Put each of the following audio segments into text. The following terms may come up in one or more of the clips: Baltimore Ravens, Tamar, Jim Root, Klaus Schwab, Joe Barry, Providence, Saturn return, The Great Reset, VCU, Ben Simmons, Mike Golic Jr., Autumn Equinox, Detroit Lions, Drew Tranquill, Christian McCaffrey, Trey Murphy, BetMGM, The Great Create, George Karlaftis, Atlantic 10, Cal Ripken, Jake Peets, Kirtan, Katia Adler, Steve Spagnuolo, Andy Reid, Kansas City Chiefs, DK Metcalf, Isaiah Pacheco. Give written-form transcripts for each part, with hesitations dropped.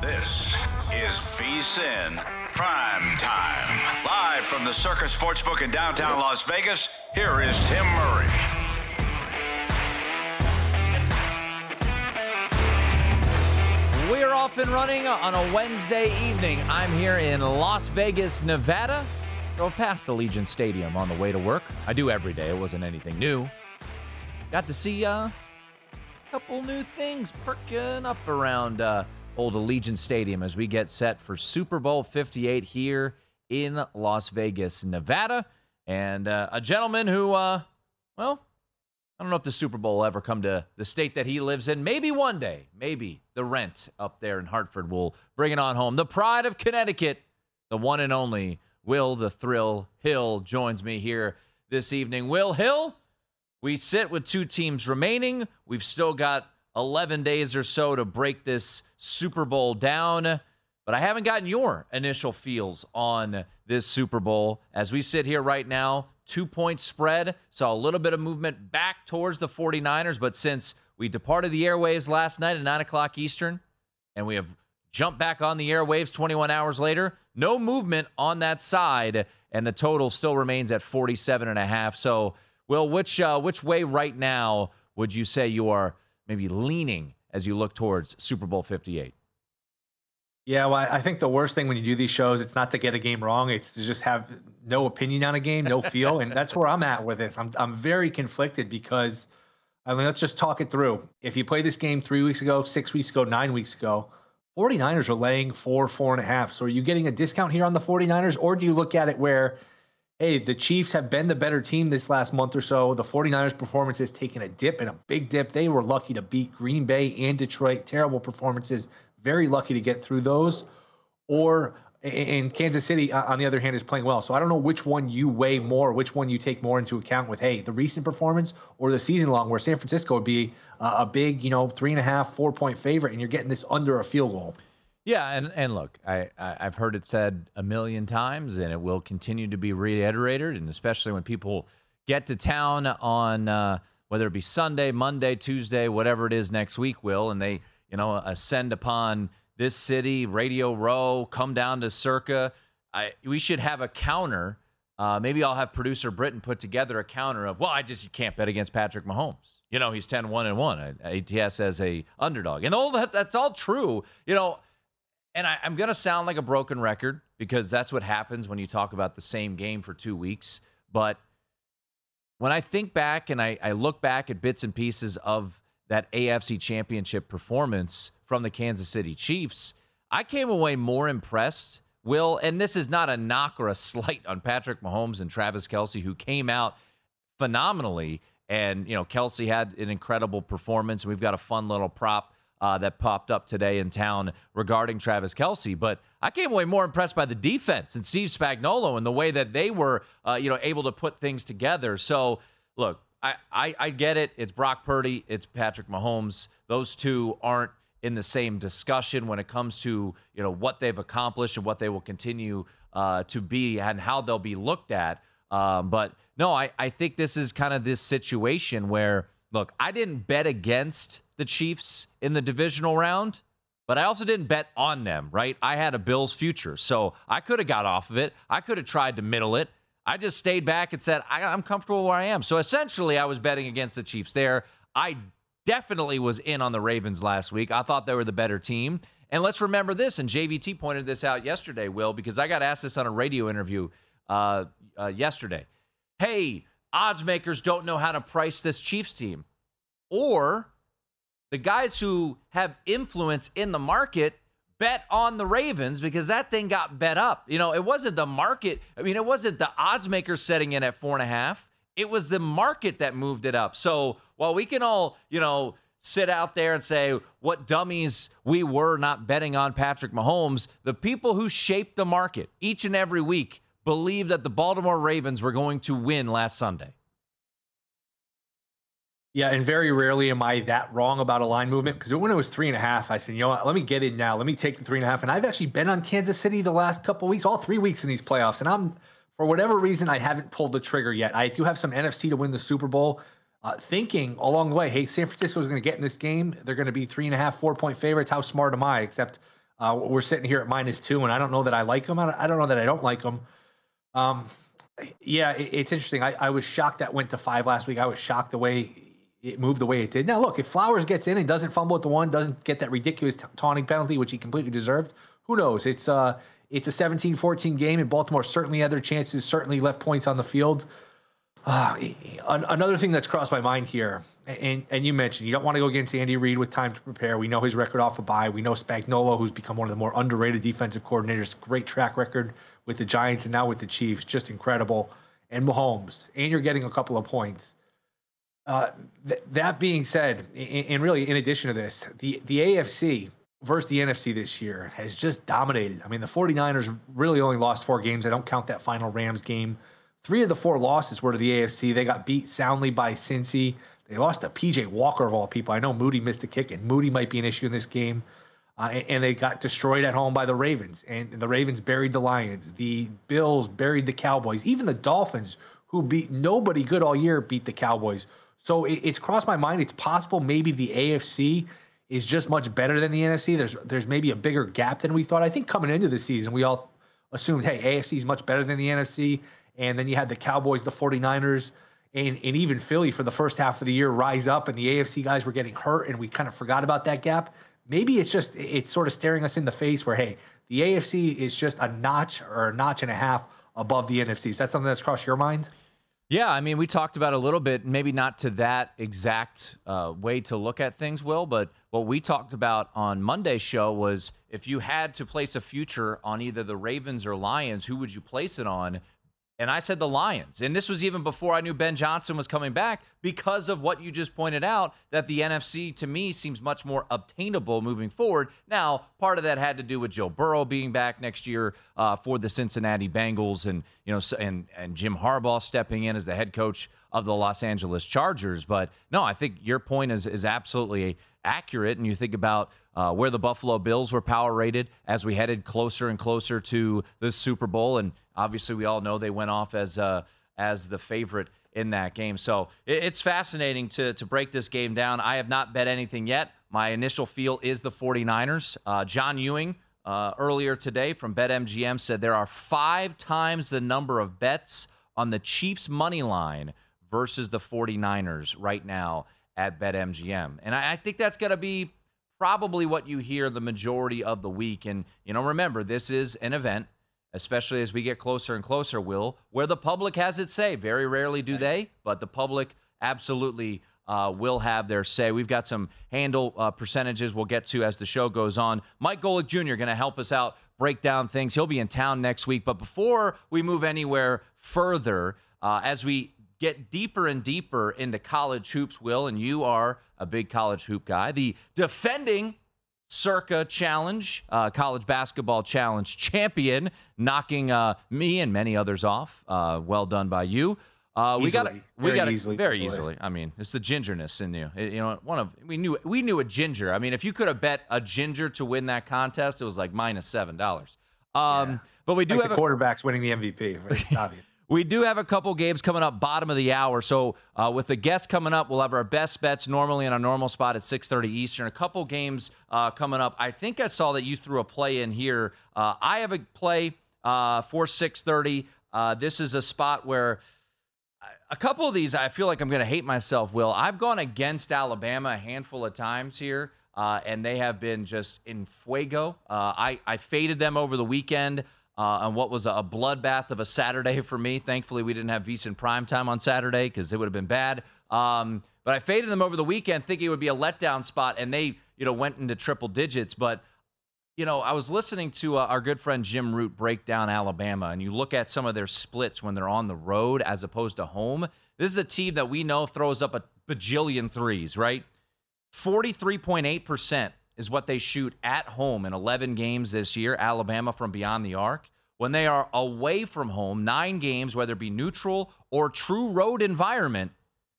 This is VSiN Prime Time. Live from the Circus Sportsbook in downtown Las Vegas, here is Tim Murray. We're off and running on a Wednesday evening. I'm here in Las Vegas, Nevada. Drove past Allegiant Stadium on the way to work. I do every day. It wasn't anything new. Got to see a couple new things perking up around Old Allegiant Stadium as we get set for Super Bowl 58 here in Las Vegas, Nevada. And a gentleman who, I don't know if the Super Bowl will ever come to the state that he lives in. Maybe one day. Maybe the Rent up there in Hartford will bring it on home. The pride of Connecticut, the one and only Will the Thrill Hill joins me here this evening. Will Hill, we sit with two teams remaining. We've still got 11 days or so to break this Super Bowl down, but I haven't gotten your initial feels on this Super Bowl. As we sit here right now, 2-point spread, saw a little bit of movement back towards the 49ers, but since we departed the airwaves last night at 9 o'clock Eastern, and we have jumped back on the airwaves 21 hours later, no movement on that side, and the total still remains at 47.5. So, Will, which way right now would you say you are maybe leaning as you look towards Super Bowl 58? Yeah, well, I think the worst thing when you do these shows, it's not to get a game wrong. It's to just have no opinion on a game, no feel. And that's where I'm at with this. I'm very conflicted because, I mean, let's just talk it through. If you play this game 3 weeks ago, 6 weeks ago, 9 weeks ago, 49ers are laying 4.5. So are you getting a discount here on the 49ers? Or do you look at it where, hey, the Chiefs have been the better team this last month or so. The 49ers performance has taken a dip, and a big dip. They were lucky to beat Green Bay and Detroit. Terrible performances. Very lucky to get through those. Or, and Kansas City, on the other hand, is playing well. So I don't know which one you weigh more, which one you take more into account with, hey, the recent performance or the season long, where San Francisco would be a big, 3.5, 4-point favorite, and you're getting this under a field goal. Yeah, and look, I've heard it said a million times, and it will continue to be reiterated, and especially when people get to town on whether it be Sunday, Monday, Tuesday, whatever it is next week, Will, and they ascend upon this city, Radio Row, come down to Circa. We should have a counter. Maybe I'll have producer Britton put together a counter of, well, you can't bet against Patrick Mahomes. He's 10-1-1. ATS as a underdog, and all that's all true. And I'm going to sound like a broken record because that's what happens when you talk about the same game for 2 weeks. But when I think back and I look back at bits and pieces of that AFC Championship performance from the Kansas City Chiefs, I came away more impressed, Will, and this is not a knock or a slight on Patrick Mahomes and Travis Kelce, who came out phenomenally. And, Kelce had an incredible performance. We've got a fun little prop that popped up today in town regarding Travis Kelce. But I came away more impressed by the defense and Steve Spagnuolo and the way that they were, able to put things together. So, look, I get it. It's Brock Purdy. It's Patrick Mahomes. Those two aren't in the same discussion when it comes to, you know, what they've accomplished and what they will continue to be and how they'll be looked at. But no, I think this is kind of this situation where, look, I didn't bet against the Chiefs in the divisional round, but I also didn't bet on them, right? I had a Bills future, so I could have got off of it. I could have tried to middle it. I just stayed back and said, I'm comfortable where I am. So essentially, I was betting against the Chiefs there. I definitely was in on the Ravens last week. I thought they were the better team. And let's remember this, and JVT pointed this out yesterday, Will, because I got asked this on a radio interview yesterday. Hey, odds makers don't know how to price this Chiefs team. Or the guys who have influence in the market bet on the Ravens because that thing got bet up. You know, it wasn't the market. I mean, it wasn't the odds makers setting in at 4.5. It was the market that moved it up. So while we can all, you know, sit out there and say what dummies we were not betting on Patrick Mahomes, the people who shaped the market each and every week believed that the Baltimore Ravens were going to win last Sunday. Yeah, and very rarely am I that wrong about a line movement, because when it was 3.5, I said, you know what, let me get in now. Let me take the 3.5. And I've actually been on Kansas City the last couple of weeks, all 3 weeks in these playoffs. And I'm, for whatever reason, I haven't pulled the trigger yet. I do have some NFC to win the Super Bowl, thinking along the way, hey, San Francisco is going to get in this game. They're going to be 3.5, 4-point favorites. How smart am I? Except we're sitting here at -2, and I don't know that I like them. I don't know that I don't like them. Yeah, it's interesting. I was shocked that went to 5 last week. I was shocked the way it moved the way it did. Now, look, if Flowers gets in and doesn't fumble at the 1, doesn't get that ridiculous taunting penalty, which he completely deserved, who knows? It's a 17-14 game, and Baltimore certainly had their chances, certainly left points on the field. Another thing that's crossed my mind here, and you mentioned, you don't want to go against Andy Reid with time to prepare. We know his record off a bye. We know Spagnuolo, who's become one of the more underrated defensive coordinators, great track record with the Giants and now with the Chiefs, just incredible. And Mahomes, and you're getting a couple of points. That being said, and really in addition to this, the AFC versus the NFC this year has just dominated. I mean, the 49ers really only lost 4 games. I don't count that final Rams game. 3 of the 4 losses were to the AFC. They got beat soundly by Cincy. They lost to P.J. Walker, of all people. I know Moody missed a kick, and Moody might be an issue in this game. And they got destroyed at home by the Ravens. And the Ravens buried the Lions. The Bills buried the Cowboys. Even the Dolphins, who beat nobody good all year, beat the Cowboys. So it's crossed my mind. It's possible maybe the AFC is just much better than the NFC. There's maybe a bigger gap than we thought. I think coming into the season, we all assumed, hey, AFC is much better than the NFC. And then you had the Cowboys, the 49ers, and even Philly for the first half of the year rise up, and the AFC guys were getting hurt, and we kind of forgot about that gap. Maybe it's just it's sort of staring us in the face where, hey, the AFC is just a notch or a notch and a half above the NFC. Is that something that's crossed your mind? Yeah, I mean, we talked about a little bit, maybe not to that exact way to look at things, Will, but what we talked about on Monday's show was if you had to place a future on either the Ravens or Lions, who would you place it on? And I said the Lions. And this was even before I knew Ben Johnson was coming back because of what you just pointed out, that the NFC, to me, seems much more obtainable moving forward. Now, part of that had to do with Joe Burrow being back next year for the Cincinnati Bengals and, you know, and Jim Harbaugh stepping in as the head coach of the Los Angeles Chargers. But, no, I think your point is absolutely accurate. And you think about where the Buffalo Bills were power rated as we headed closer and closer to the Super Bowl. And obviously we all know they went off as the favorite in that game. So it's fascinating to break this game down. I have not bet anything yet. My initial feel is the 49ers. John Ewing earlier today from BetMGM said there are 5 times the number of bets on the Chiefs money line versus the 49ers right now at BetMGM. And I think that's going to be probably what you hear the majority of the week. And, you know, remember, this is an event, especially as we get closer and closer, Will, where the public has its say. Very rarely do they, but the public absolutely will have their say. We've got some handle percentages we'll get to as the show goes on. Mike Golic Jr. going to help us out, break down things. He'll be in town next week. But before we move anywhere further, as we get deeper and deeper into college hoops, Will, and you are a big college hoop guy. The defending Circa Challenge, college basketball challenge champion, knocking me and many others off. Well done by you. We got it very easily. I mean, it's the gingerness in you. We knew a ginger. I mean, if you could have bet a ginger to win that contest, it was like -$7. But we do like have the quarterbacks winning the MVP. Right? Obvious. We do have a couple games coming up bottom of the hour. So with the guests coming up, we'll have our best bets normally in our normal spot at 6:30 Eastern. A couple games coming up. I think I saw that you threw a play in here. I have a play for 6:30. This is a spot where a couple of these, I feel like I'm going to hate myself, Will. I've gone against Alabama a handful of times here, and they have been just in fuego. I faded them over the weekend. On what was a bloodbath of a Saturday for me. Thankfully, we didn't have VSiN primetime on Saturday because it would have been bad. But I faded them over the weekend thinking it would be a letdown spot, and they went into triple digits. But, I was listening to our good friend Jim Root break down Alabama, and you look at some of their splits when they're on the road as opposed to home. This is a team that we know throws up a bajillion threes, right? 43.8%. is what they shoot at home in 11 games this year, Alabama from beyond the arc. When they are away from home, 9 games, whether it be neutral or true road environment,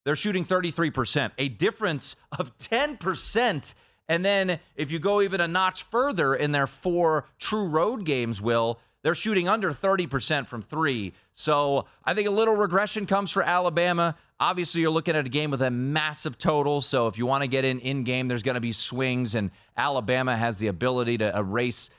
they're shooting 33%, a difference of 10%. And then if you go even a notch further in their 4 true road games, Will, they're shooting under 30% from 3. So I think a little regression comes for Alabama. Obviously, you're looking at a game with a massive total. So if you want to get in-game, there's going to be swings. And Alabama has the ability to erase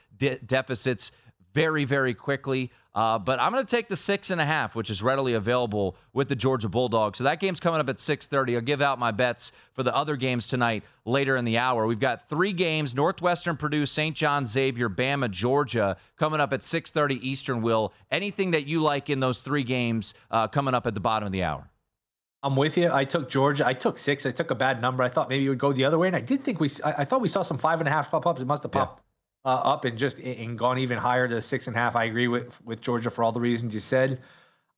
deficits very, very quickly. But I'm going to take the 6.5, which is readily available with the Georgia Bulldogs. So that game's coming up at 6:30. I'll give out my bets for the other games tonight later in the hour. We've got 3 games, Northwestern, Purdue, St. John's, Xavier, Bama, Georgia, coming up at 6:30 Eastern, Will. Anything that you like in those 3 games coming up at the bottom of the hour? I'm with you. I took Georgia. I took 6. I took a bad number. I thought maybe it would go the other way. And I did think I thought we saw some 5.5 pop ups. It must have popped up and just and gone even higher to 6.5. I agree with Georgia for all the reasons you said.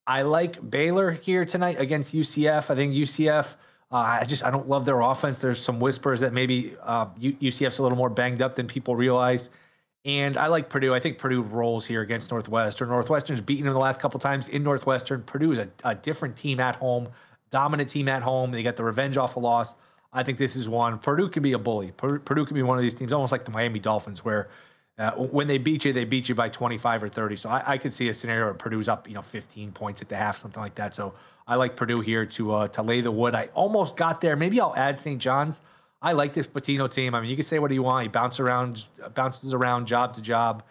I like Baylor here tonight against UCF. I think UCF, I don't love their offense. There's some whispers that maybe UCF's a little more banged up than people realize. And I like Purdue. I think Purdue rolls here against Northwestern. Northwestern's beaten them the last couple times in Northwestern. Purdue is a different team at home. Dominant team at home. They got the revenge off a loss. I think this is one. Purdue can be a bully. Purdue can be one of these teams, almost like the Miami Dolphins, where when they beat you by 25 or 30. So I could see a scenario where Purdue's up, 15 points at the half, something like that. So I like Purdue here to lay the wood. I almost got there. Maybe I'll add St. John's. I like this Patino team. I mean, you can say what you want. He bounces around job to job.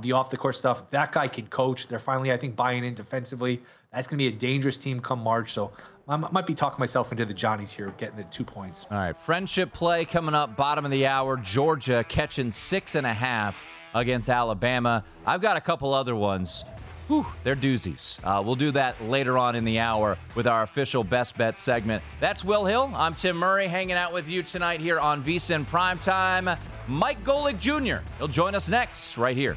The off-the-court stuff, that guy can coach. They're finally, I think, buying in defensively. That's going to be a dangerous team come March. So I might be talking myself into the Johnnies here, getting the 2 points. All right, friendship play coming up, bottom of the hour. Georgia catching 6.5 against Alabama. I've got a couple other ones. Whew, they're doozies. We'll do that later on in the hour with our official Best Bet segment. That's Will Hill. I'm Tim Murray hanging out with you tonight here on VSiN Primetime. Mike Golic Jr. He'll join us next right here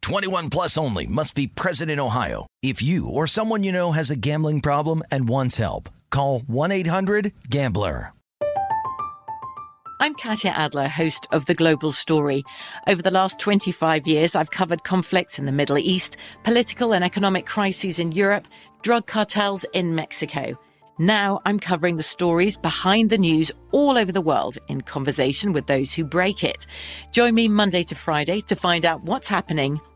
21 plus only. Must be present in Ohio. If you or someone you know has a gambling problem and wants help, call 1-800-GAMBLER. I'm Katia Adler, host of The Global Story. Over the last 25 years, I've covered conflicts in the Middle East, political and economic crises in Europe, drug cartels in Mexico. Now I'm covering the stories behind the news all over the world in conversation with those who break it. Join me Monday to Friday to find out what's happening,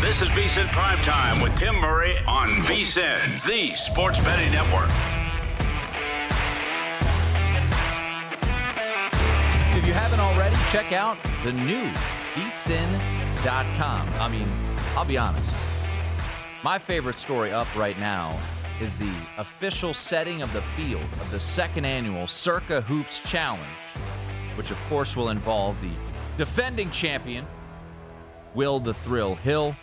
This is VSiN Primetime with Tim Murray on VSiN, the sports betting network. If you haven't already, check out the new VSiN.com. I mean, I'll be honest. My favorite story up right now is the official setting of the field of the second annual Circa Hoops Challenge, which of course will involve the defending champion, Will the Thrill Hill.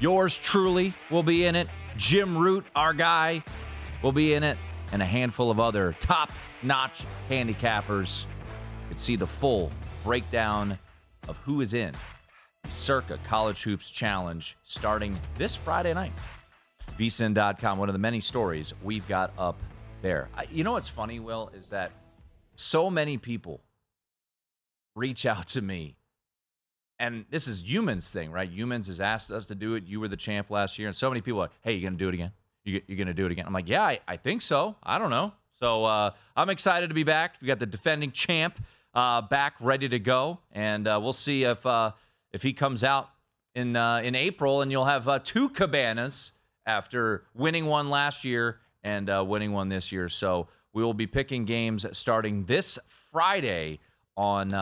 Yours truly will be in it. Jim Root, our guy, will be in it. And a handful of other top-notch handicappers. You can see the full breakdown of who is in the Circa College Hoops Challenge starting this Friday night. VSiN.com, one of the many stories we've got up there. You know what's funny, Will, is that so many people reach out to me. And this is Humans thing, right? Humans has asked us to do it. You were the champ last year. And so many people are like, hey, you going to do it again? You're going to do it again? I'm like, yeah, I think so. I don't know. So I'm excited to be back. We got the defending champ back ready to go. And we'll see if he comes out in April. And you'll have two Cabanas after winning one last year and winning one this year. So we will be picking games starting this Friday on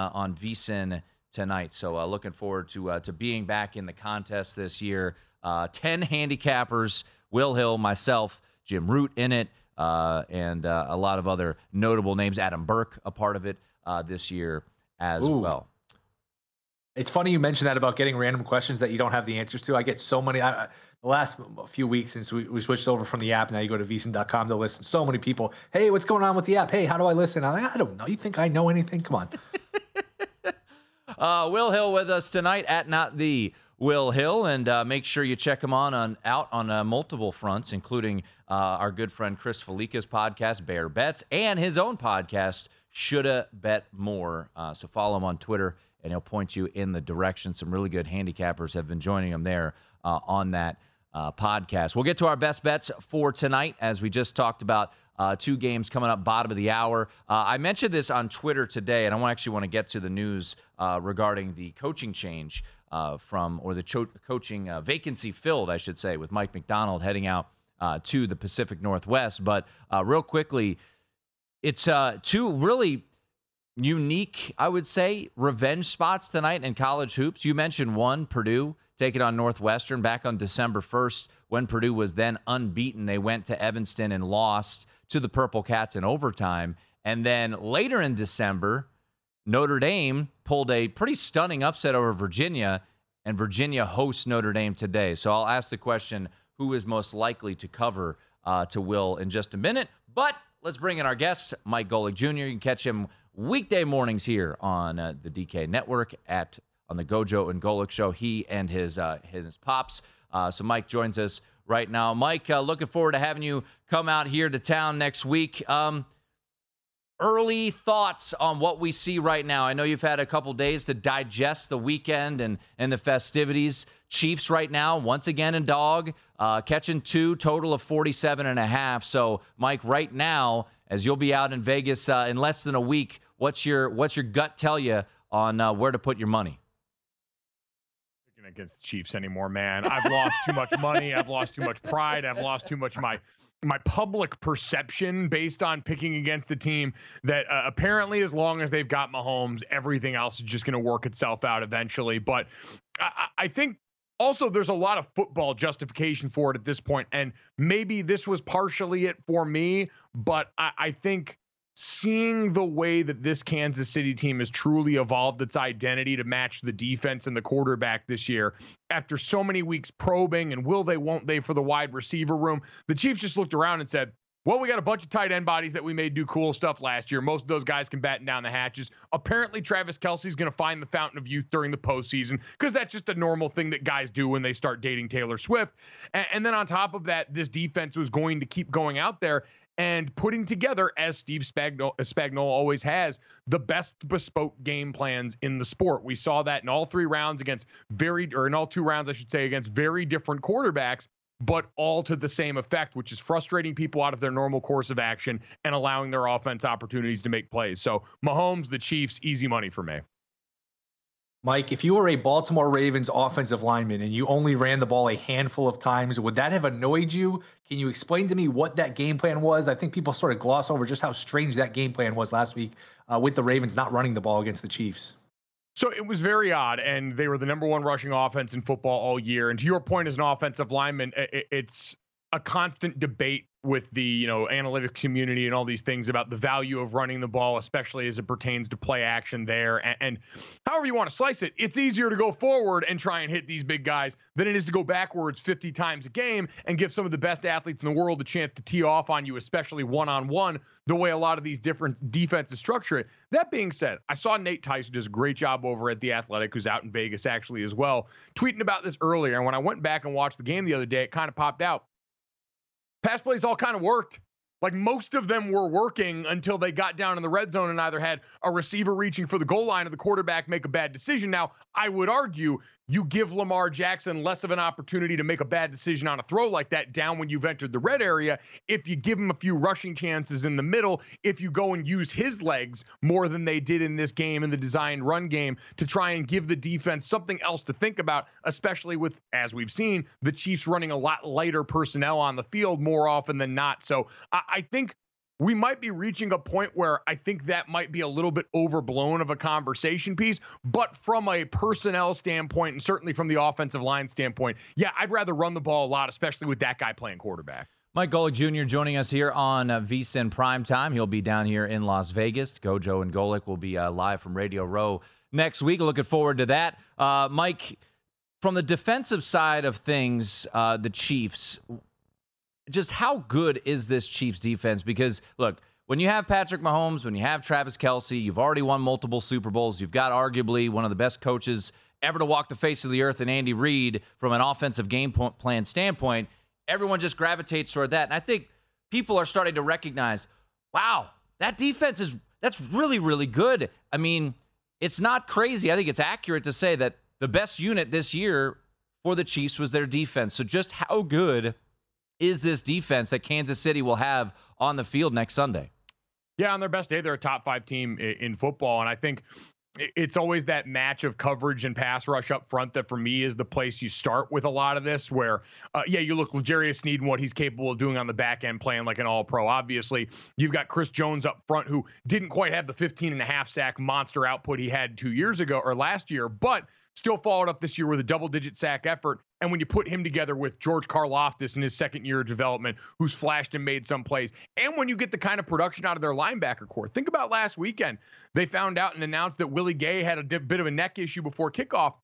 VSiN tonight. So looking forward to being back in the contest this year. 10 handicappers, Will Hill, myself, Jim Root in it, and a lot of other notable names. Adam Burke, a part of it this year as well. It's funny you mentioned that about getting random questions that you don't have the answers to. I get so many. The last few weeks since we switched over from the app, now you go to VSiN.com to listen. So many people, hey, what's going on with the app? Hey, how do I listen? I don't know. You think I know anything? Come on. Will Hill with us tonight at Not The Will Hill, and make sure you check him out on multiple fronts, including our good friend Chris Felica's podcast, Bear Bets, and his own podcast, Shoulda Bet More. So follow him on Twitter, and he'll point you in the direction. Some really good handicappers have been joining him there on that podcast. We'll get to our best bets for tonight, as we just talked about. Two games coming up, bottom of the hour. I mentioned this on Twitter today, and I actually want to get to the news regarding the coaching change coaching vacancy filled, I should say, with Mike McDonald heading out to the Pacific Northwest. But real quickly, it's two really unique, I would say, revenge spots tonight in college hoops. You mentioned one, Purdue taking on Northwestern back on December 1st. When Purdue was then unbeaten, they went to Evanston and lost to the Purple Cats in overtime. And then later in December, Notre Dame pulled a pretty stunning upset over Virginia, and Virginia hosts Notre Dame today. So I'll ask the question, who is most likely to cover to Will in just a minute? But let's bring in our guest, Mike Golic Jr. You can catch him weekday mornings here on the DK Network on the Gojo and Golic Show, he and his pops. So Mike joins us right now. Mike, looking forward to having you come out here to town next week. Early thoughts on what we see right now. I know you've had a couple days to digest the weekend and the festivities. Chiefs right now, once again in dog, catching two, total of 47.5. So, Mike, right now, as you'll be out in Vegas in less than a week, what's your gut tell you on where to put your money? Against the Chiefs anymore, man. I've lost too much money. I've lost too much pride. I've lost too much my public perception based on picking against the team that apparently, as long as they've got Mahomes, everything else is just going to work itself out eventually. But I think also there's a lot of football justification for it at this point, and maybe this was partially it for me, but I think seeing the way that this Kansas City team has truly evolved its identity to match the defense and the quarterback this year, after so many weeks probing and will they, won't they for the wide receiver room, the Chiefs just looked around and said, well, we got a bunch of tight end bodies that we made do cool stuff last year. Most of those guys can batten down the hatches. Apparently, Travis Kelce is going to find the fountain of youth during the postseason because that's just a normal thing that guys do when they start dating Taylor Swift. And then on top of that, this defense was going to keep going out there and putting together, as Steve Spagnuolo always has, the best bespoke game plans in the sport. We saw that in all three rounds against very different quarterbacks, but all to the same effect, which is frustrating people out of their normal course of action and allowing their offense opportunities to make plays. So Mahomes, the Chiefs, easy money for me. Mike, if you were a Baltimore Ravens offensive lineman and you only ran the ball a handful of times, would that have annoyed you? Can you explain to me what that game plan was? I think people sort of gloss over just how strange that game plan was last week with the Ravens not running the ball against the Chiefs. So it was very odd, and they were the number one rushing offense in football all year. And to your point, as an offensive lineman, it's a constant debate with the analytics community and all these things about the value of running the ball, especially as it pertains to play action there. And however you want to slice it, it's easier to go forward and try and hit these big guys than it is to go backwards 50 times a game and give some of the best athletes in the world a chance to tee off on you, especially one-on-one, the way a lot of these different defenses structure it. That being said, I saw Nate Tyson does a great job over at The Athletic, who's out in Vegas actually as well, tweeting about this earlier. And when I went back and watched the game the other day, it kind of popped out. Pass plays all kind of worked. Like, most of them were working until they got down in the red zone and either had a receiver reaching for the goal line or the quarterback make a bad decision. Now, I would argue you give Lamar Jackson less of an opportunity to make a bad decision on a throw like that down when you've entered the red area if you give him a few rushing chances in the middle, if you go and use his legs more than they did in this game in the designed run game to try and give the defense something else to think about, especially with, as we've seen, the Chiefs running a lot lighter personnel on the field more often than not. So I think we might be reaching a point where I think that might be a little bit overblown of a conversation piece, but from a personnel standpoint and certainly from the offensive line standpoint, yeah, I'd rather run the ball a lot, especially with that guy playing quarterback. Mike Golic Jr. joining us here on VSiN Primetime. He'll be down here in Las Vegas. Gojo and Golic will be live from Radio Row next week. Looking forward to that. Mike, from the defensive side of things, the Chiefs, just how good is this Chiefs defense? Because, look, when you have Patrick Mahomes, when you have Travis Kelce, you've already won multiple Super Bowls. You've got arguably one of the best coaches ever to walk the face of the earth in Andy Reid from an offensive game plan standpoint. Everyone just gravitates toward that. And I think people are starting to recognize, wow, that defense that's really, really good. I mean, it's not crazy. I think it's accurate to say that the best unit this year for the Chiefs was their defense. So just how good is this defense that Kansas City will have on the field next Sunday? Yeah, on their best day, they're a top-5 team in football, and I think it's always that match of coverage and pass rush up front that, for me, is the place you start with a lot of this, where, you look at L'Jarius Sneed and what he's capable of doing on the back end, playing like an all-pro. Obviously, you've got Chris Jones up front, who didn't quite have the 15.5-sack monster output he had 2 years ago or last year, but still followed up this year with a double-digit sack effort. And when you put him together with George Karlaftis in his second year of development, who's flashed and made some plays, and when you get the kind of production out of their linebacker corps. Think about last weekend. They found out and announced that Willie Gay had a bit of a neck issue before kickoff.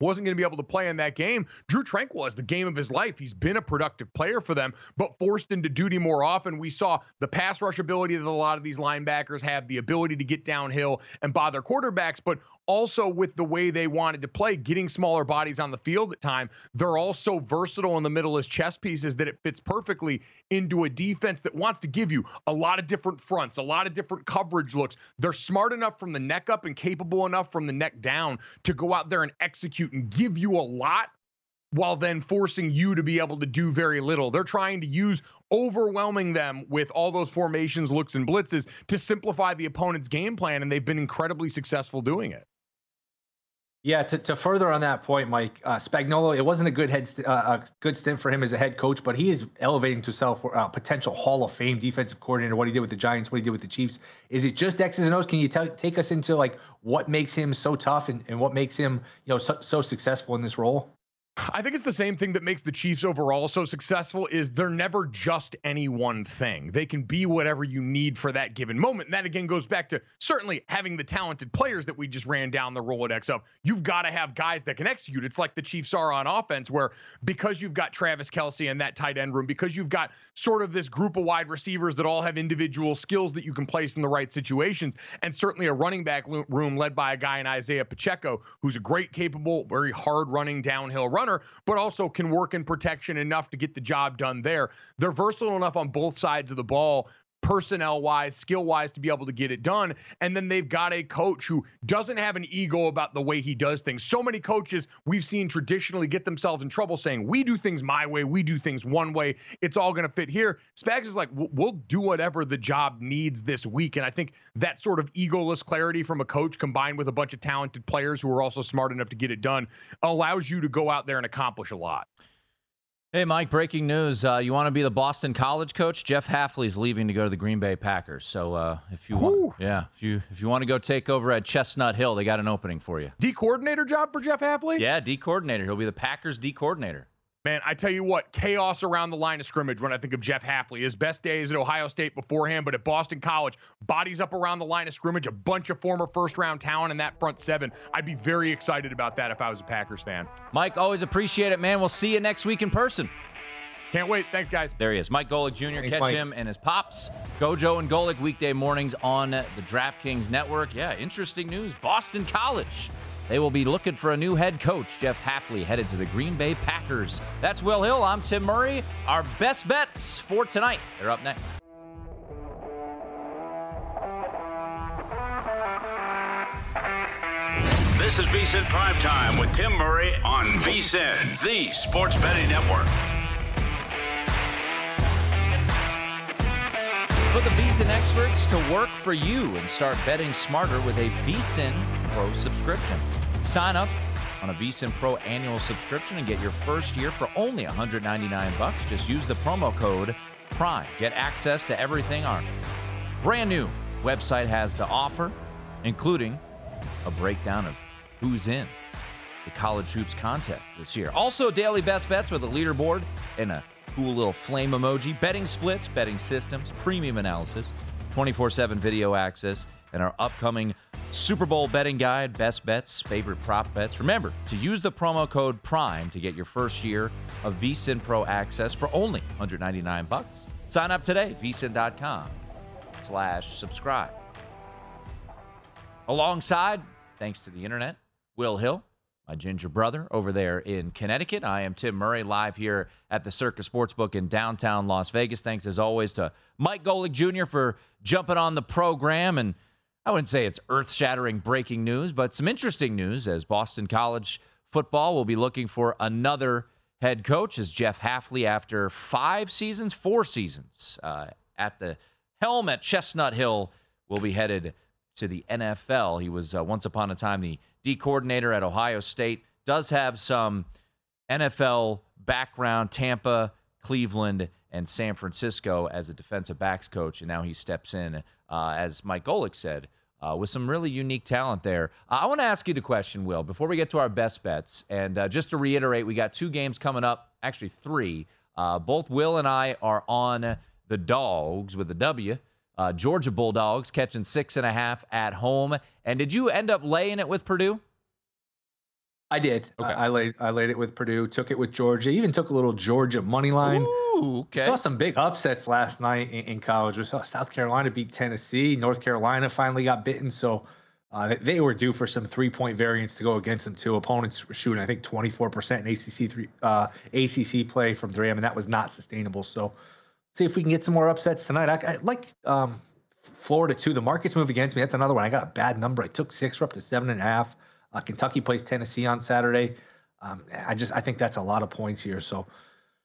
Wasn't going to be able to play in that game. Drew Tranquill has the game of his life. He's been a productive player for them, but forced into duty more often. We saw the pass rush ability that a lot of these linebackers have, the ability to get downhill and bother quarterbacks, but also with the way they wanted to play, getting smaller bodies on the field at time. They're all so versatile in the middle as chess pieces that it fits perfectly into a defense that wants to give you a lot of different fronts, a lot of different coverage looks. They're smart enough from the neck up and capable enough from the neck down to go out there and execute and give you a lot while then forcing you to be able to do very little. They're trying to use overwhelming them with all those formations, looks, and blitzes to simplify the opponent's game plan, and they've been incredibly successful doing it. Yeah, to further on that point, Mike, Spagnuolo, it wasn't a good stint for him as a head coach, but he is elevating himself for a potential Hall of Fame defensive coordinator. What he did with the Giants, what he did with the Chiefs. Is it just X's and O's? Can you take us into like what makes him so tough and what makes him so successful in this role? I think it's the same thing that makes the Chiefs overall so successful is they're never just any one thing. They can be whatever you need for that given moment. And that, again, goes back to certainly having the talented players that we just ran down the Rolodex of. You've got to have guys that can execute. It's like the Chiefs are on offense where because you've got Travis Kelce and that tight end room, because you've got sort of this group of wide receivers that all have individual skills that you can place in the right situations, and certainly a running back room led by a guy in Isaiah Pacheco, who's a great, capable, very hard-running downhill runner. runner, but also can work in protection enough to get the job done there. They're versatile enough on both sides of the ball, personnel-wise, skill-wise, to be able to get it done. And then they've got a coach who doesn't have an ego about the way he does things. So many coaches we've seen traditionally get themselves in trouble saying, we do things my way, we do things one way, it's all going to fit here. Spags is like, we'll do whatever the job needs this week. And I think that sort of egoless clarity from a coach combined with a bunch of talented players who are also smart enough to get it done allows you to go out there and accomplish a lot. Hey, Mike, breaking news. You want to be the Boston College coach? Jeff Hafley's leaving to go to the Green Bay Packers. So if you want to go take over at Chestnut Hill, they got an opening for you. D coordinator job for Jeff Hafley? Yeah, D coordinator. He'll be the Packers D coordinator. Man, I tell you what, chaos around the line of scrimmage when I think of Jeff Hafley. His best days at Ohio State beforehand, but at Boston College, bodies up around the line of scrimmage, a bunch of former first-round talent in that front seven. I'd be very excited about that if I was a Packers fan. Mike, always appreciate it, man. We'll see you next week in person. Can't wait. Thanks, guys. There he is, Mike Golic Jr. Thanks, Mike. Him and his pops, Gojo and Golic, weekday mornings on the DraftKings Network. Yeah, interesting news. Boston College. They will be looking for a new head coach. Jeff Hafley headed to the Green Bay Packers. That's Will Hill. I'm Tim Murray. Our best bets for tonight. They're up next. This is VSiN Primetime with Tim Murray on VSiN, the sports betting network. Put the VSiN experts to work for you and start betting smarter with a VSiN Pro subscription. Sign up on a VSiN Pro annual subscription and get your first year for only $199. Just use the promo code PRIME. Get access to everything our brand new website has to offer, including a breakdown of who's in the College Hoops contest this year. Also, daily best bets with a leaderboard and a cool little flame emoji, betting splits, betting systems, premium analysis, 24/7 video access, and our upcoming Super Bowl betting guide, best bets, favorite prop bets. Remember to use the promo code PRIME to get your first year of VSiN Pro access for only $199. Sign up today, vsin.com/subscribe. Alongside, thanks to the internet, Will Hill, my ginger brother over there in Connecticut. I am Tim Murray, live here at the Circus Sportsbook in downtown Las Vegas. Thanks, as always, to Mike Golic Jr. for jumping on the program. And I wouldn't say it's earth-shattering breaking news, but some interesting news, as Boston College football will be looking for another head coach, as Jeff Hafley, after four seasons at the helm at Chestnut Hill, will be headed to the NFL. He was once upon a time the D coordinator at Ohio State, does have some NFL background, Tampa, Cleveland, and San Francisco as a defensive backs coach, and now he steps in, as Mike Golic said, with some really unique talent there. I want to ask you the question, Will, before we get to our best bets, and just to reiterate, we got two games coming up, actually three. Both Will and I are on the Dogs with a W. Georgia Bulldogs catching 6.5 at home. And did you end up laying it with Purdue? I did. Okay. I laid it with Purdue, took it with Georgia, even took a little Georgia money line. Ooh, okay. Saw some big upsets last night in college. We saw South Carolina beat Tennessee. North Carolina finally got bitten. So they were due for some 3-point variance to go against them, too. Opponents were shooting, I think, 24% in ACC play from 3M, and that was not sustainable. So see if we can get some more upsets tonight. I like Florida, too. The markets move against me. That's another one. I got a bad number. I took 6. We're up to 7.5. Kentucky plays Tennessee on Saturday. I think that's a lot of points here. So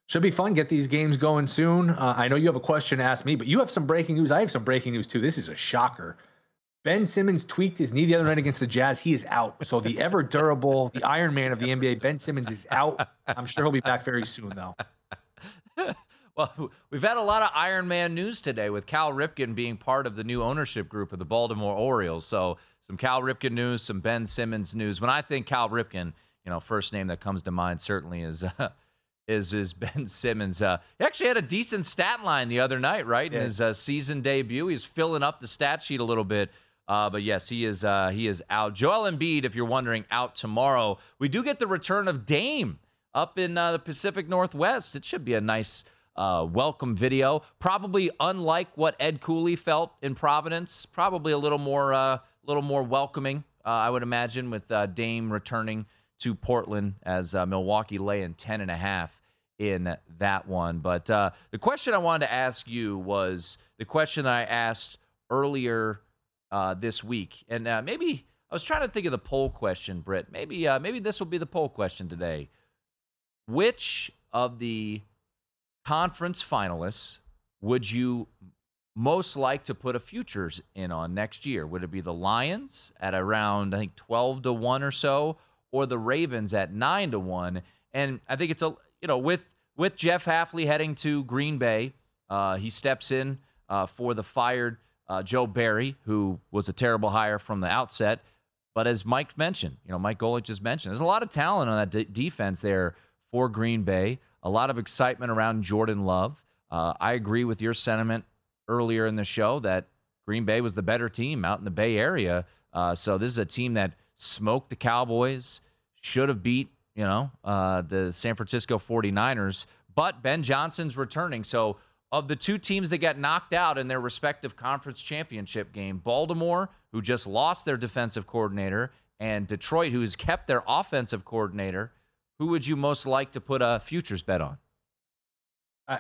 should be fun. Get these games going soon. I know you have a question to ask me, but you have some breaking news. I have some breaking news, too. This is a shocker. Ben Simmons tweaked his knee the other night against the Jazz. He is out. So the ever durable, the Iron Man of the NBA, Ben Simmons, is out. I'm sure he'll be back very soon, though. Well, we've had a lot of Iron Man news today with Cal Ripken being part of the new ownership group of the Baltimore Orioles. So some Cal Ripken news, some Ben Simmons news. When I think Cal Ripken, first name that comes to mind certainly is Ben Simmons. He actually had a decent stat line the other night, right? In his season debut, he's filling up the stat sheet a little bit. But yes, he is out. Joel Embiid, if you're wondering, out tomorrow. We do get the return of Dame up in the Pacific Northwest. It should be a nice welcome video, probably unlike what Ed Cooley felt in Providence, probably a little more welcoming, I would imagine, with Dame returning to Portland as Milwaukee lay in 10.5 in that one. But the question I wanted to ask you was the question that I asked earlier this week. And maybe I was trying to think of the poll question, Britt. Maybe this will be the poll question today. Which of the conference finalists would you most like to put a futures in on next year? Would it be the Lions at around, I think, 12-1 or so, or the Ravens at 9-1? And I think it's with Jeff Hafley heading to Green Bay, he steps in for the fired Joe Barry, who was a terrible hire from the outset. But as Mike mentioned, Mike Golic just mentioned, there's a lot of talent on that defense there for Green Bay. A lot of excitement around Jordan Love. I agree with your sentiment earlier in the show that Green Bay was the better team out in the Bay Area. So this is a team that smoked the Cowboys, should have beat, the San Francisco 49ers, but Ben Johnson's returning. So of the two teams that got knocked out in their respective conference championship game, Baltimore, who just lost their defensive coordinator, and Detroit, who has kept their offensive coordinator, who would you most like to put a futures bet on?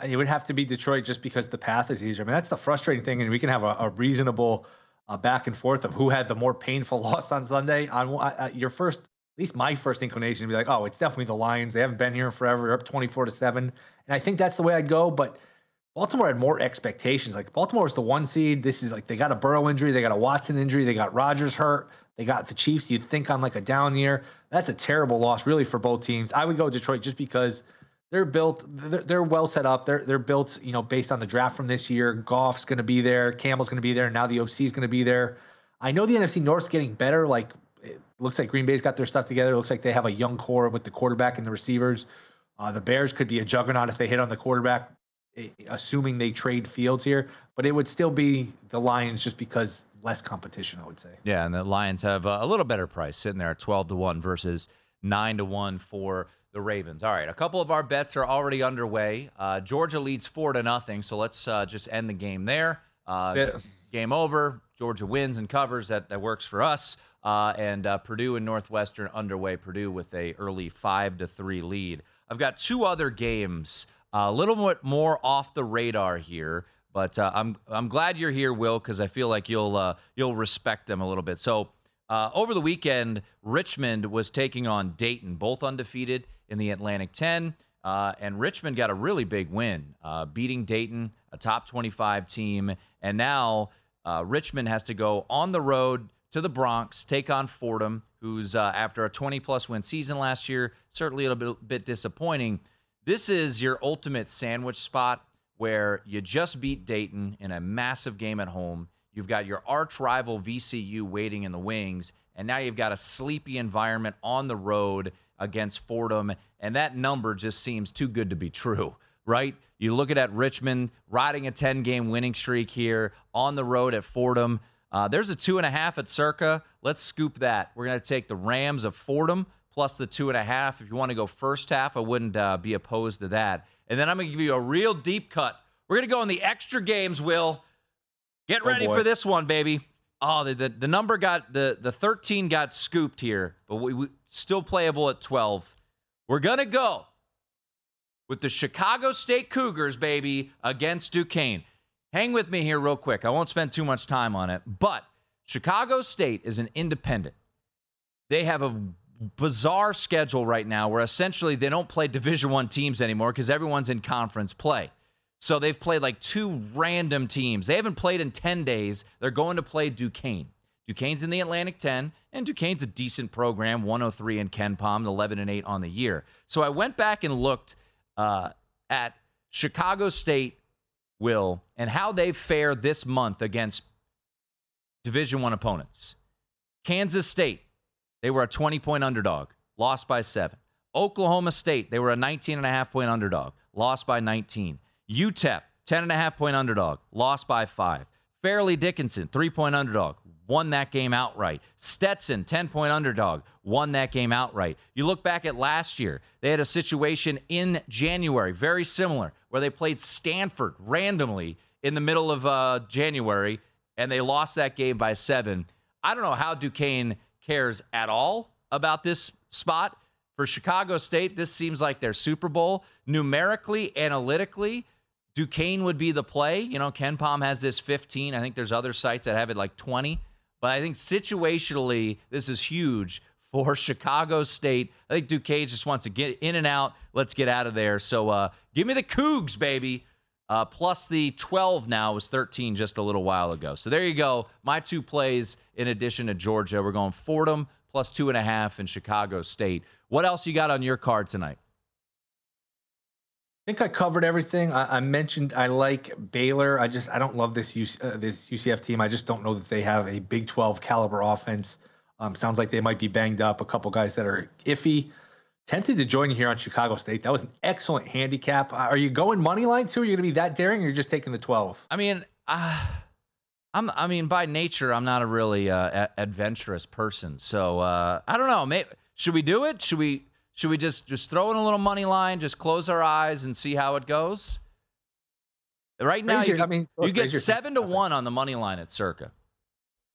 It would have to be Detroit just because the path is easier. I mean, that's the frustrating thing, and we can have a reasonable back and forth of who had the more painful loss on Sunday. At least my first inclination would be like, oh, it's definitely the Lions. They haven't been here forever. They're up 24-7. And I think that's the way I'd go, but Baltimore had more expectations. Like, Baltimore was the one seed. This is like they got a Burrow injury. They got a Watson injury. They got Rodgers hurt. They got the Chiefs, you'd think, on like a down year. That's a terrible loss, really, for both teams. I would go Detroit just because – They're well set up. They're built, based on the draft from this year. Goff's going to be there. Campbell's going to be there. Now the OC is going to be there. I know the NFC North's getting better. Like, it looks like Green Bay's got their stuff together. It looks like they have a young core with the quarterback and the receivers. The Bears could be a juggernaut if they hit on the quarterback, assuming they trade Fields here. But it would still be the Lions just because less competition, I would say. Yeah, and the Lions have a little better price sitting there at 12-1 versus 9-1 for the Ravens. All right, a couple of our bets are already underway. Georgia leads 4-0, so let's just end the game there. Game over. Georgia wins and covers. That works for us. And Purdue and Northwestern underway. Purdue with a early 5-3 lead. I've got two other games, a little bit more off the radar here, but I'm glad you're here, Will, because I feel like you'll respect them a little bit. So over the weekend, Richmond was taking on Dayton, both undefeated in the Atlantic 10, and Richmond got a really big win, beating Dayton, a top 25 team, and now Richmond has to go on the road to the Bronx, take on Fordham, who's after a 20-plus win season last year, certainly a bit disappointing. This is your ultimate sandwich spot where you just beat Dayton in a massive game at home. You've got your arch-rival VCU waiting in the wings, and now you've got a sleepy environment on the road against Fordham, and that number just seems too good to be true, right? You look at Richmond riding a 10-game winning streak here on the road at Fordham. There's a 2.5 at Circa. Let's scoop that. We're going to take the Rams of Fordham plus the 2.5. If you want to go first half, I wouldn't be opposed to that. And then I'm going to give you a real deep cut. We're going to go on the extra games, Will. Get ready for this one, baby. Oh, the number got, the 13 got scooped here, but we still playable at 12. We're going to go with the Chicago State Cougars, baby, against Duquesne. Hang with me here real quick. I won't spend too much time on it, but Chicago State is an independent. They have a bizarre schedule right now where essentially they don't play Division I teams anymore because everyone's in conference play. So they've played like two random teams. They haven't played in 10 days. They're going to play Duquesne. Duquesne's in the Atlantic 10, and Duquesne's a decent program, 103 in KenPom, 11-8 on the year. So I went back and looked at Chicago State, Will, and how they fare this month against Division I opponents. Kansas State, they were a 20-point underdog, lost by 7. Oklahoma State, they were a 19.5-point underdog, lost by 19. UTEP, 10.5-point underdog, lost by 5. Fairleigh Dickinson, 3-point underdog, won that game outright. Stetson, 10-point underdog, won that game outright. You look back at last year, they had a situation in January, very similar, where they played Stanford randomly in the middle of January, and they lost that game by 7. I don't know how Duquesne cares at all about this spot. For Chicago State, this seems like their Super Bowl. Numerically, analytically, Duquesne would be the play. You know, Ken Palm has this 15. I think there's other sites that have it like 20. But I think situationally, this is huge for Chicago State. I think Duquesne just wants to get in and out. Let's get out of there. So give me the Cougs, baby. Plus the 12 now was 13 just a little while ago. So there you go. My two plays in addition to Georgia. We're going Fordham plus 2.5 in Chicago State. What else you got on your card tonight? I think I covered everything. I mentioned I like Baylor. I don't love this UCF team. I just don't know that they have a Big 12 caliber offense. Sounds like they might be banged up. A couple guys that are iffy. Tempted to join you here on Chicago State. That was an excellent handicap. Are you going money line too? Are you going to be that daring, or you're just taking the 12? I mean, by nature, I'm not a really adventurous person. So I don't know. Maybe, should we do it? Should we just throw in a little money line, just close our eyes and see how it goes? Right now, you get 7-1 on the money line at Circa.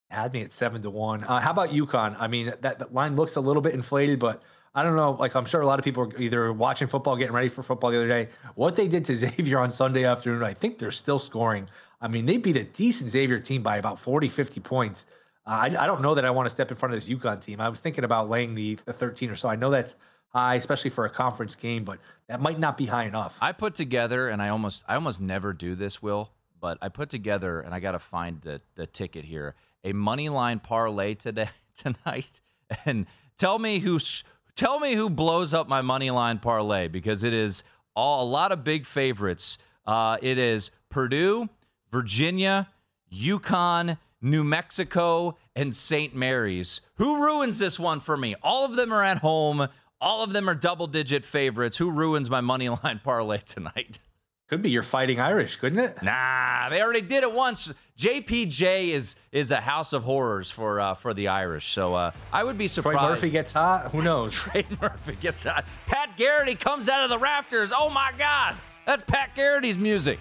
Had me at 7-1. How about UConn? I mean, that line looks a little bit inflated, but I don't know. Like, I'm sure a lot of people are either watching football, getting ready for football the other day. What they did to Xavier on Sunday afternoon, I think they're still scoring. I mean, they beat a decent Xavier team by about 40, 50 points. I don't know that I want to step in front of this UConn team. I was thinking about laying the 13 or so. I know that's high, especially for a conference game, but that might not be high enough. I put together, and I almost never do this, Will, but I put together, and I got to find the ticket here, a money line parlay tonight. And tell me who blows up my money line parlay, because it is a lot of big favorites. It is Purdue, Virginia, UConn, New Mexico, and St. Mary's. Who ruins this one for me? All of them are at home. All of them are double-digit favorites. Who ruins my money line parlay tonight? Could be your Fighting Irish, couldn't it? Nah, they already did it once. JPJ is a house of horrors for the Irish, so I would be surprised. Trey Murphy gets hot. Who knows? Trey Murphy gets hot. Pat Garrity comes out of the rafters. Oh my God, that's Pat Garrity's music.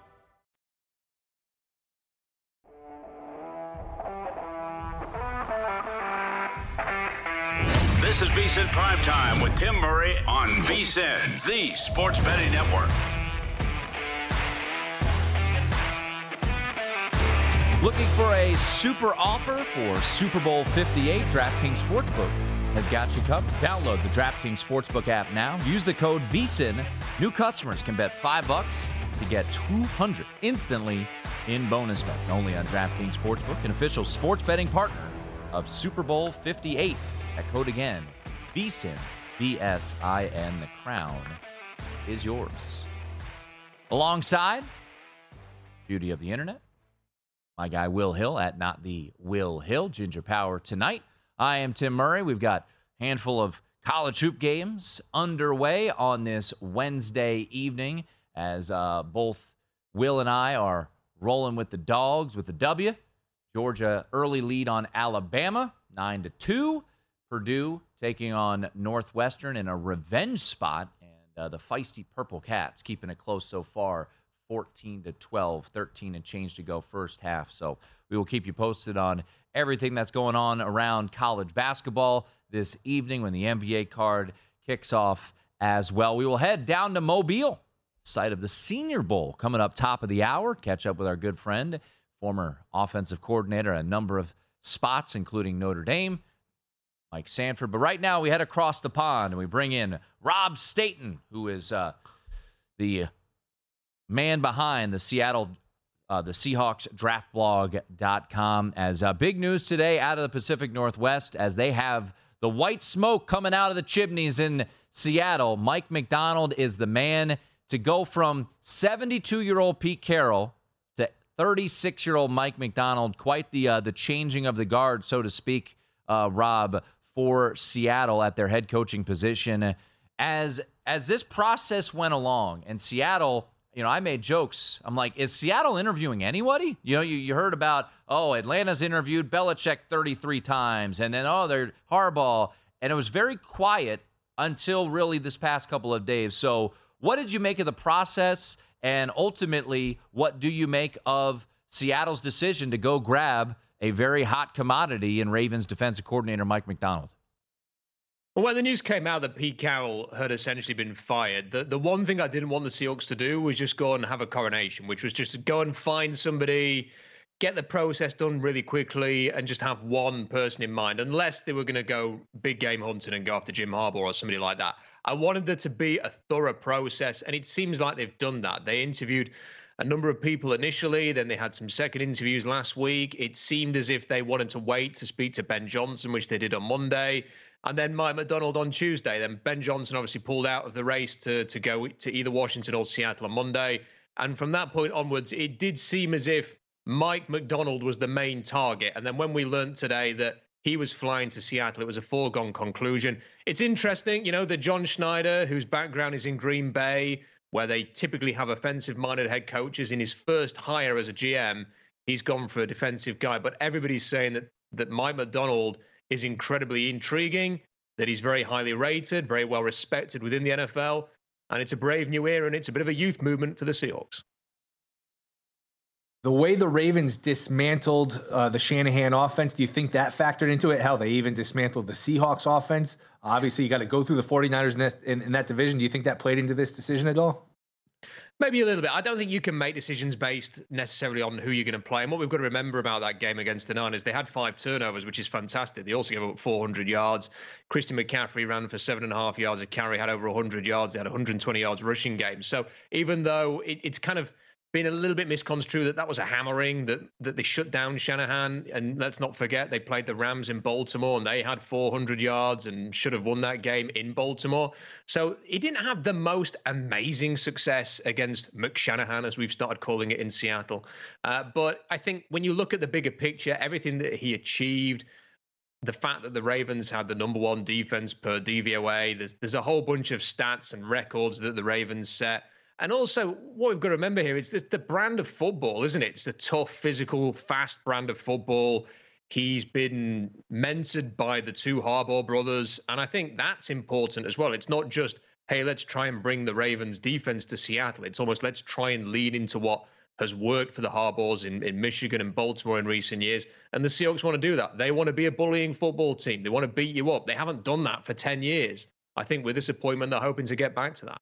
This is VSiN Primetime with Tim Murray on VSiN, the sports betting network. Looking for a super offer for Super Bowl 58? DraftKings Sportsbook has got you covered. Download the DraftKings Sportsbook app now. Use the code VSiN. New customers can bet $5 to get $200 instantly in bonus bets. Only on DraftKings Sportsbook, an official sports betting partner of Super Bowl 58. That code again, VSIN, VSIN, the crown is yours. Alongside, beauty of the internet, my guy Will Hill at Not The Will Hill, Ginger Power tonight. I am Tim Murray. We've got a handful of college hoop games underway on this Wednesday evening as both Will and I are rolling with the dogs with the W. Georgia early lead on Alabama, 9-2. Purdue taking on Northwestern in a revenge spot, and the feisty Purple Cats keeping it close so far, 14-12, 13 and change to go first half. So we will keep you posted on everything that's going on around college basketball this evening when the NBA card kicks off as well. We will head down to Mobile, site of the Senior Bowl, coming up top of the hour. Catch up with our good friend, former offensive coordinator at a number of spots, including Notre Dame, Mike Sanford. But right now we head across the pond and we bring in Rob Staton, who is the man behind the Seahawks draftblog.com, as big news today out of the Pacific Northwest, as they have the white smoke coming out of the chimneys in Seattle. Mike McDonald is the man to go from 72-year-old Pete Carroll to 36-year-old Mike McDonald. Quite the changing of the guard, so to speak, Rob, for Seattle at their head coaching position. As this process went along, and Seattle, you know, I made jokes. I'm like, is Seattle interviewing anybody? You know, you heard about, oh, Atlanta's interviewed Belichick 33 times, and then, oh, they're Harbaugh. And it was very quiet until really this past couple of days. So what did you make of the process? And ultimately, what do you make of Seattle's decision to go grab a very hot commodity in Ravens defensive coordinator Mike McDonald? Well, when the news came out that Pete Carroll had essentially been fired, the one thing I didn't want the Seahawks to do was just go and have a coronation, which was just go and find somebody, get the process done really quickly, and just have one person in mind, unless they were going to go big game hunting and go after Jim Harbaugh or somebody like that. I wanted there to be a thorough process, and it seems like they've done that. They interviewed a number of people initially, then they had some second interviews last week. It seemed as if they wanted to wait to speak to Ben Johnson, which they did on Monday, and then Mike McDonald on Tuesday. Then Ben Johnson obviously pulled out of the race to go to either Washington or Seattle on Monday. And from that point onwards, it did seem as if Mike McDonald was the main target. And then when we learned today that he was flying to Seattle, it was a foregone conclusion. It's interesting, you know, that John Schneider, whose background is in Green Bay, where they typically have offensive-minded head coaches, in his first hire as a GM, he's gone for a defensive guy. But everybody's saying that Mike McDonald is incredibly intriguing, that he's very highly rated, very well respected within the NFL, and it's a brave new era, and it's a bit of a youth movement for the Seahawks. The way the Ravens dismantled the Shanahan offense, do you think that factored into it? Hell, they even dismantled the Seahawks offense. Obviously, you got to go through the 49ers in that division. Do you think that played into this decision at all? Maybe a little bit. I don't think you can make decisions based necessarily on who you're going to play. And what we've got to remember about that game against the Niners, they had 5 turnovers, which is fantastic. They also gave up 400 yards. Christian McCaffrey ran for 7.5 yards a carry, had over 100 yards. They had 120 yards rushing game. So even though it's kind of been a little bit misconstrued that was a hammering, that they shut down Shanahan. And let's not forget, they played the Rams in Baltimore and they had 400 yards and should have won that game in Baltimore. So he didn't have the most amazing success against McShanahan, as we've started calling it in Seattle. But I think when you look at the bigger picture, everything that he achieved, the fact that the Ravens had the #1 defense per DVOA, there's a whole bunch of stats and records that the Ravens set. And also, what we've got to remember here is the brand of football, isn't it? It's the tough, physical, fast brand of football. He's been mentored by the 2 Harbaugh brothers, and I think that's important as well. It's not just, hey, let's try and bring the Ravens' defense to Seattle. It's almost, let's try and lean into what has worked for the Harbaughs in Michigan and Baltimore in recent years, and the Seahawks want to do that. They want to be a bullying football team. They want to beat you up. They haven't done that for 10 years. I think with this appointment, they're hoping to get back to that.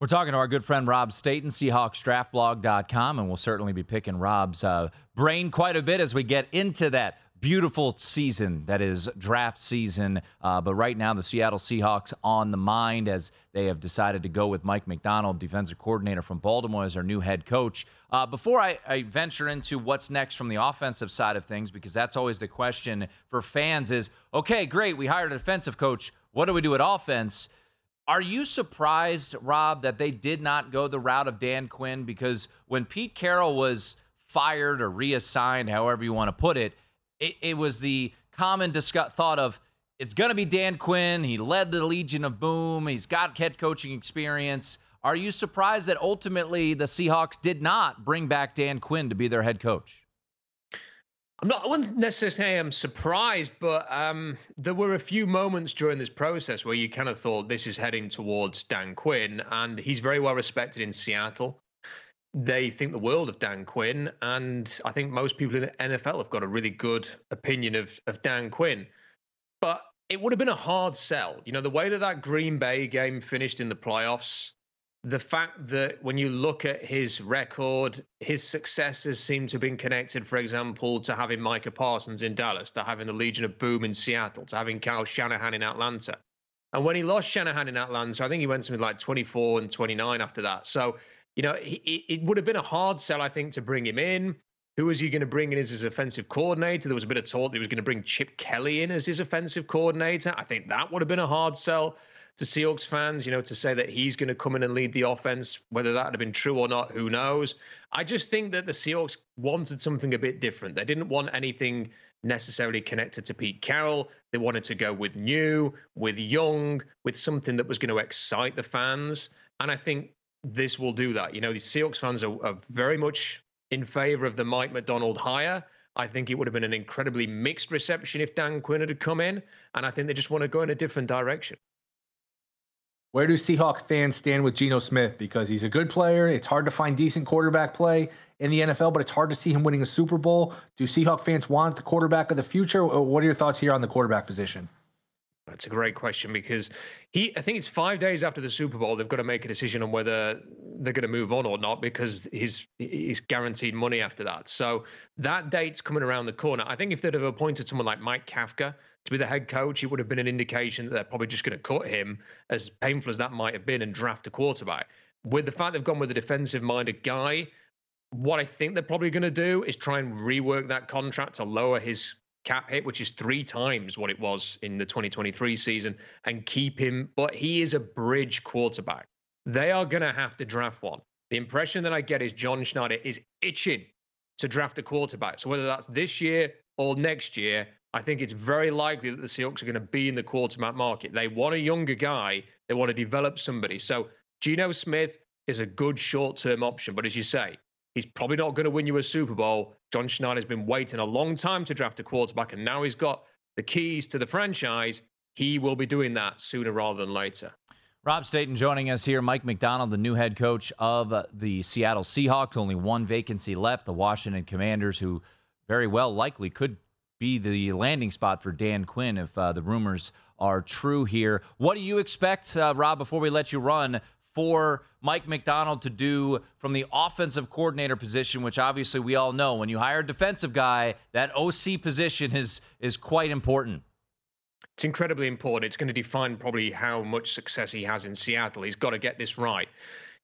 We're talking to our good friend Rob Staton, SeahawksDraftBlog.com, and we'll certainly be picking Rob's brain quite a bit as we get into that beautiful season that is draft season. But right now, the Seattle Seahawks on the mind as they have decided to go with Mike McDonald, defensive coordinator from Baltimore, as our new head coach. Before I venture into what's next from the offensive side of things, because that's always the question for fans is, okay, great, we hired a defensive coach. What do we do at offense? Are you surprised, Rob, that they did not go the route of Dan Quinn? Because when Pete Carroll was fired or reassigned, however you want to put it, it was the common thought of, it's going to be Dan Quinn. He led the Legion of Boom. He's got head coaching experience. Are you surprised that ultimately the Seahawks did not bring back Dan Quinn to be their head coach? I wouldn't necessarily say I'm surprised, but there were a few moments during this process where you kind of thought this is heading towards Dan Quinn, and he's very well respected in Seattle. They think the world of Dan Quinn, and I think most people in the NFL have got a really good opinion of Dan Quinn. But it would have been a hard sell. You know, the way that that Green Bay game finished in the playoffs, the fact that when you look at his record, his successes seem to have been connected, for example, to having Micah Parsons in Dallas, to having the Legion of Boom in Seattle, to having Kyle Shanahan in Atlanta. And when he lost Shanahan in Atlanta, I think he went something like 24 and 29 after that. So, you know, it would have been a hard sell, I think, to bring him in. Who was he going to bring in as his offensive coordinator? There was a bit of talk that he was going to bring Chip Kelly in as his offensive coordinator. I think that would have been a hard sell to Seahawks fans, you know, to say that he's going to come in and lead the offense. Whether that would have been true or not, who knows? I just think that the Seahawks wanted something a bit different. They didn't want anything necessarily connected to Pete Carroll. They wanted to go with new, with young, with something that was going to excite the fans. And I think this will do that. You know, the Seahawks fans are very much in favor of the Mike McDonald hire. I think it would have been an incredibly mixed reception if Dan Quinn had come in, and I think they just want to go in a different direction. Where do Seahawks fans stand with Geno Smith? Because he's a good player. It's hard to find decent quarterback play in the NFL, but it's hard to see him winning a Super Bowl. Do Seahawks fans want the quarterback of the future? What are your thoughts here on the quarterback position? That's a great question, because I think it's 5 days after the Super Bowl, they've got to make a decision on whether they're going to move on or not, because he's guaranteed money after that. So that date's coming around the corner. I think if they'd have appointed someone like Mike Kafka to be the head coach, it would have been an indication that they're probably just going to cut him, as painful as that might have been, and draft a quarterback. With the fact they've gone with a defensive-minded guy, what I think they're probably going to do is try and rework that contract to lower his cap hit, which is 3 times what it was in the 2023 season, and keep him. But he is a bridge quarterback. They are going to have to draft one. The impression that I get is John Schneider is itching to draft a quarterback. So whether that's this year or next year, I think it's very likely that the Seahawks are going to be in the quarterback market. They want a younger guy. They want to develop somebody. So Geno Smith is a good short-term option. But as you say, he's probably not going to win you a Super Bowl. John Schneider's been waiting a long time to draft a quarterback, and now he's got the keys to the franchise. He will be doing that sooner rather than later. Rob Staton joining us here. Mike McDonald, the new head coach of the Seattle Seahawks. Only one vacancy left, the Washington Commanders, who very well likely could be the landing spot for Dan Quinn if the rumors are true here. What do you expect, Rob, before we let you run, for Mike McDonald to do from the offensive coordinator position, which obviously we all know when you hire a defensive guy, that OC position is quite important. It's incredibly important. It's going to define probably how much success he has in Seattle. He's got to get this right.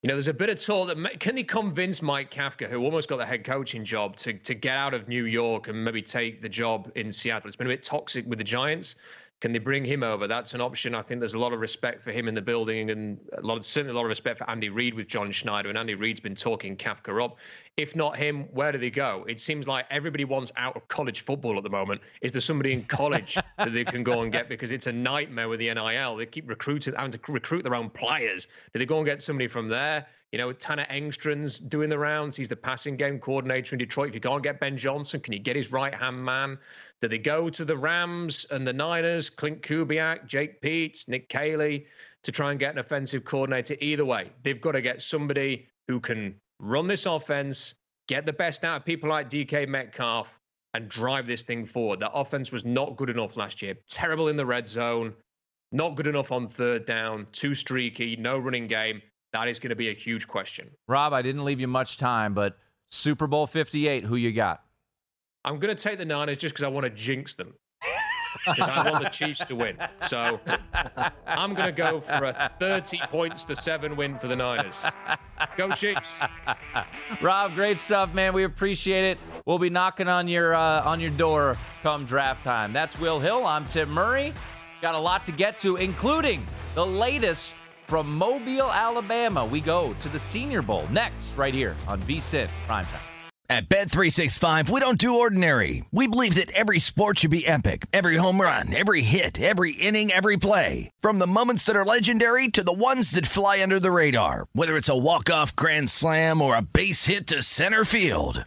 You know, there's a bit of talk that can he convince Mike Kafka, who almost got the head coaching job, to get out of New York and maybe take the job in Seattle? It's been a bit toxic with the Giants. Can they bring him over? That's an option. I think there's a lot of respect for him in the building, and certainly a lot of respect for Andy Reid with John Schneider. And Andy Reid's been talking Kafka up. If not him, where do they go? It seems like everybody wants out of college football at the moment. Is there somebody in college that they can go and get? Because it's a nightmare with the NIL. They keep having to recruit their own players. Do they go and get somebody from there? You know, Tanner Engstrand's doing the rounds. He's the passing game coordinator in Detroit. If you can't get Ben Johnson, can you get his right-hand man? Do they go to the Rams and the Niners, Clint Kubiak, Jake Peets, Nick Cayley, to try and get an offensive coordinator? Either way, they've got to get somebody who can run this offense, get the best out of people like DK Metcalf, and drive this thing forward. That offense was not good enough last year. Terrible in the red zone, not good enough on third down, too streaky, no running game. That is going to be a huge question. Rob, I didn't leave you much time, but Super Bowl 58, who you got? I'm going to take the Niners just because I want to jinx them. Because I want the Chiefs to win. So I'm going to go for a 30-7 win for the Niners. Go Chiefs. Rob, great stuff, man. We appreciate it. We'll be knocking on your door come draft time. That's Will Hill. I'm Tim Murray. Got a lot to get to, including the latest from Mobile, Alabama. We go to the Senior Bowl next, right here on VSiN Primetime. At Bet365, we don't do ordinary. We believe that every sport should be epic. Every home run, every hit, every inning, every play. From the moments that are legendary to the ones that fly under the radar. Whether it's a walk-off grand slam or a base hit to center field.